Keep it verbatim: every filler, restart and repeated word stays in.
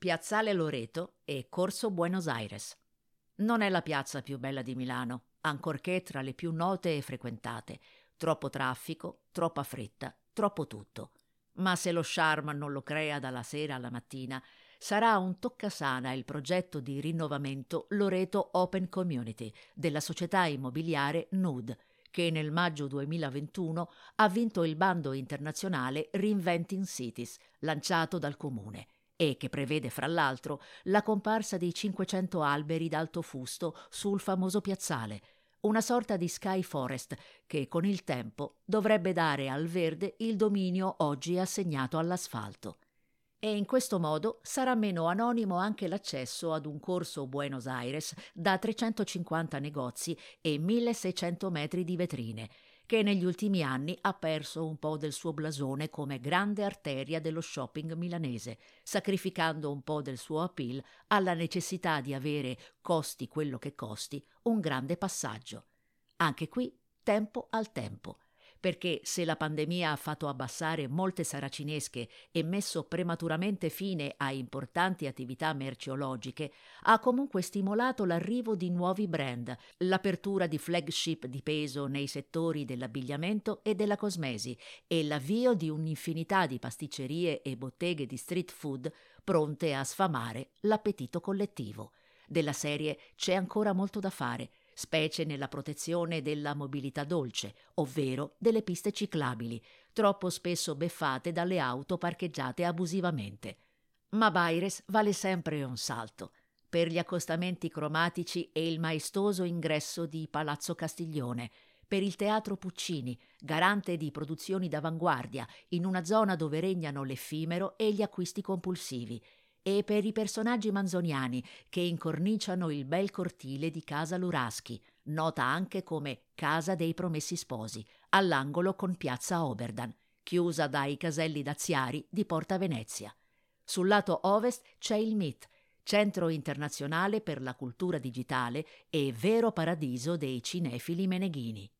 Piazzale Loreto e Corso Buenos Aires. Non è la piazza più bella di Milano, ancorché tra le più note e frequentate. Troppo traffico, troppa fretta, troppo tutto. Ma se lo charme non lo crea dalla sera alla mattina, sarà un toccasana il progetto di rinnovamento Loreto Open Community della società immobiliare Nhood, che nel maggio duemilaventuno ha vinto il bando internazionale Reinventing Cities, lanciato dal comune, e che prevede fra l'altro la comparsa di cinquecento alberi d'alto fusto sul famoso piazzale, una sorta di Sky Forest che con il tempo dovrebbe dare al verde il dominio oggi assegnato all'asfalto. E in questo modo sarà meno anonimo anche l'accesso ad un corso Buenos Aires da trecentocinquanta negozi e milleseicento metri di vetrine, che negli ultimi anni ha perso un po' del suo blasone come grande arteria dello shopping milanese, sacrificando un po' del suo appeal alla necessità di avere, costi quello che costi, un grande passaggio. Anche qui, tempo al tempo. Perché se la pandemia ha fatto abbassare molte saracinesche e messo prematuramente fine a importanti attività merceologiche, ha comunque stimolato l'arrivo di nuovi brand, l'apertura di flagship di peso nei settori dell'abbigliamento e della cosmesi e l'avvio di un'infinità di pasticcerie e botteghe di street food pronte a sfamare l'appetito collettivo. Della serie c'è ancora molto da fare, specie nella protezione della mobilità dolce, ovvero delle piste ciclabili, troppo spesso beffate dalle auto parcheggiate abusivamente. Ma Baires vale sempre un salto, per gli accostamenti cromatici e il maestoso ingresso di Palazzo Castiglione, per il Teatro Puccini, garante di produzioni d'avanguardia, in una zona dove regnano l'effimero e gli acquisti compulsivi, e per i personaggi manzoniani che incorniciano il bel cortile di Casa Luraschi, nota anche come Casa dei Promessi Sposi, all'angolo con piazza Oberdan, chiusa dai caselli daziari di Porta Venezia. Sul lato ovest c'è il Meet, centro internazionale per la cultura digitale e vero paradiso dei cinefili meneghini.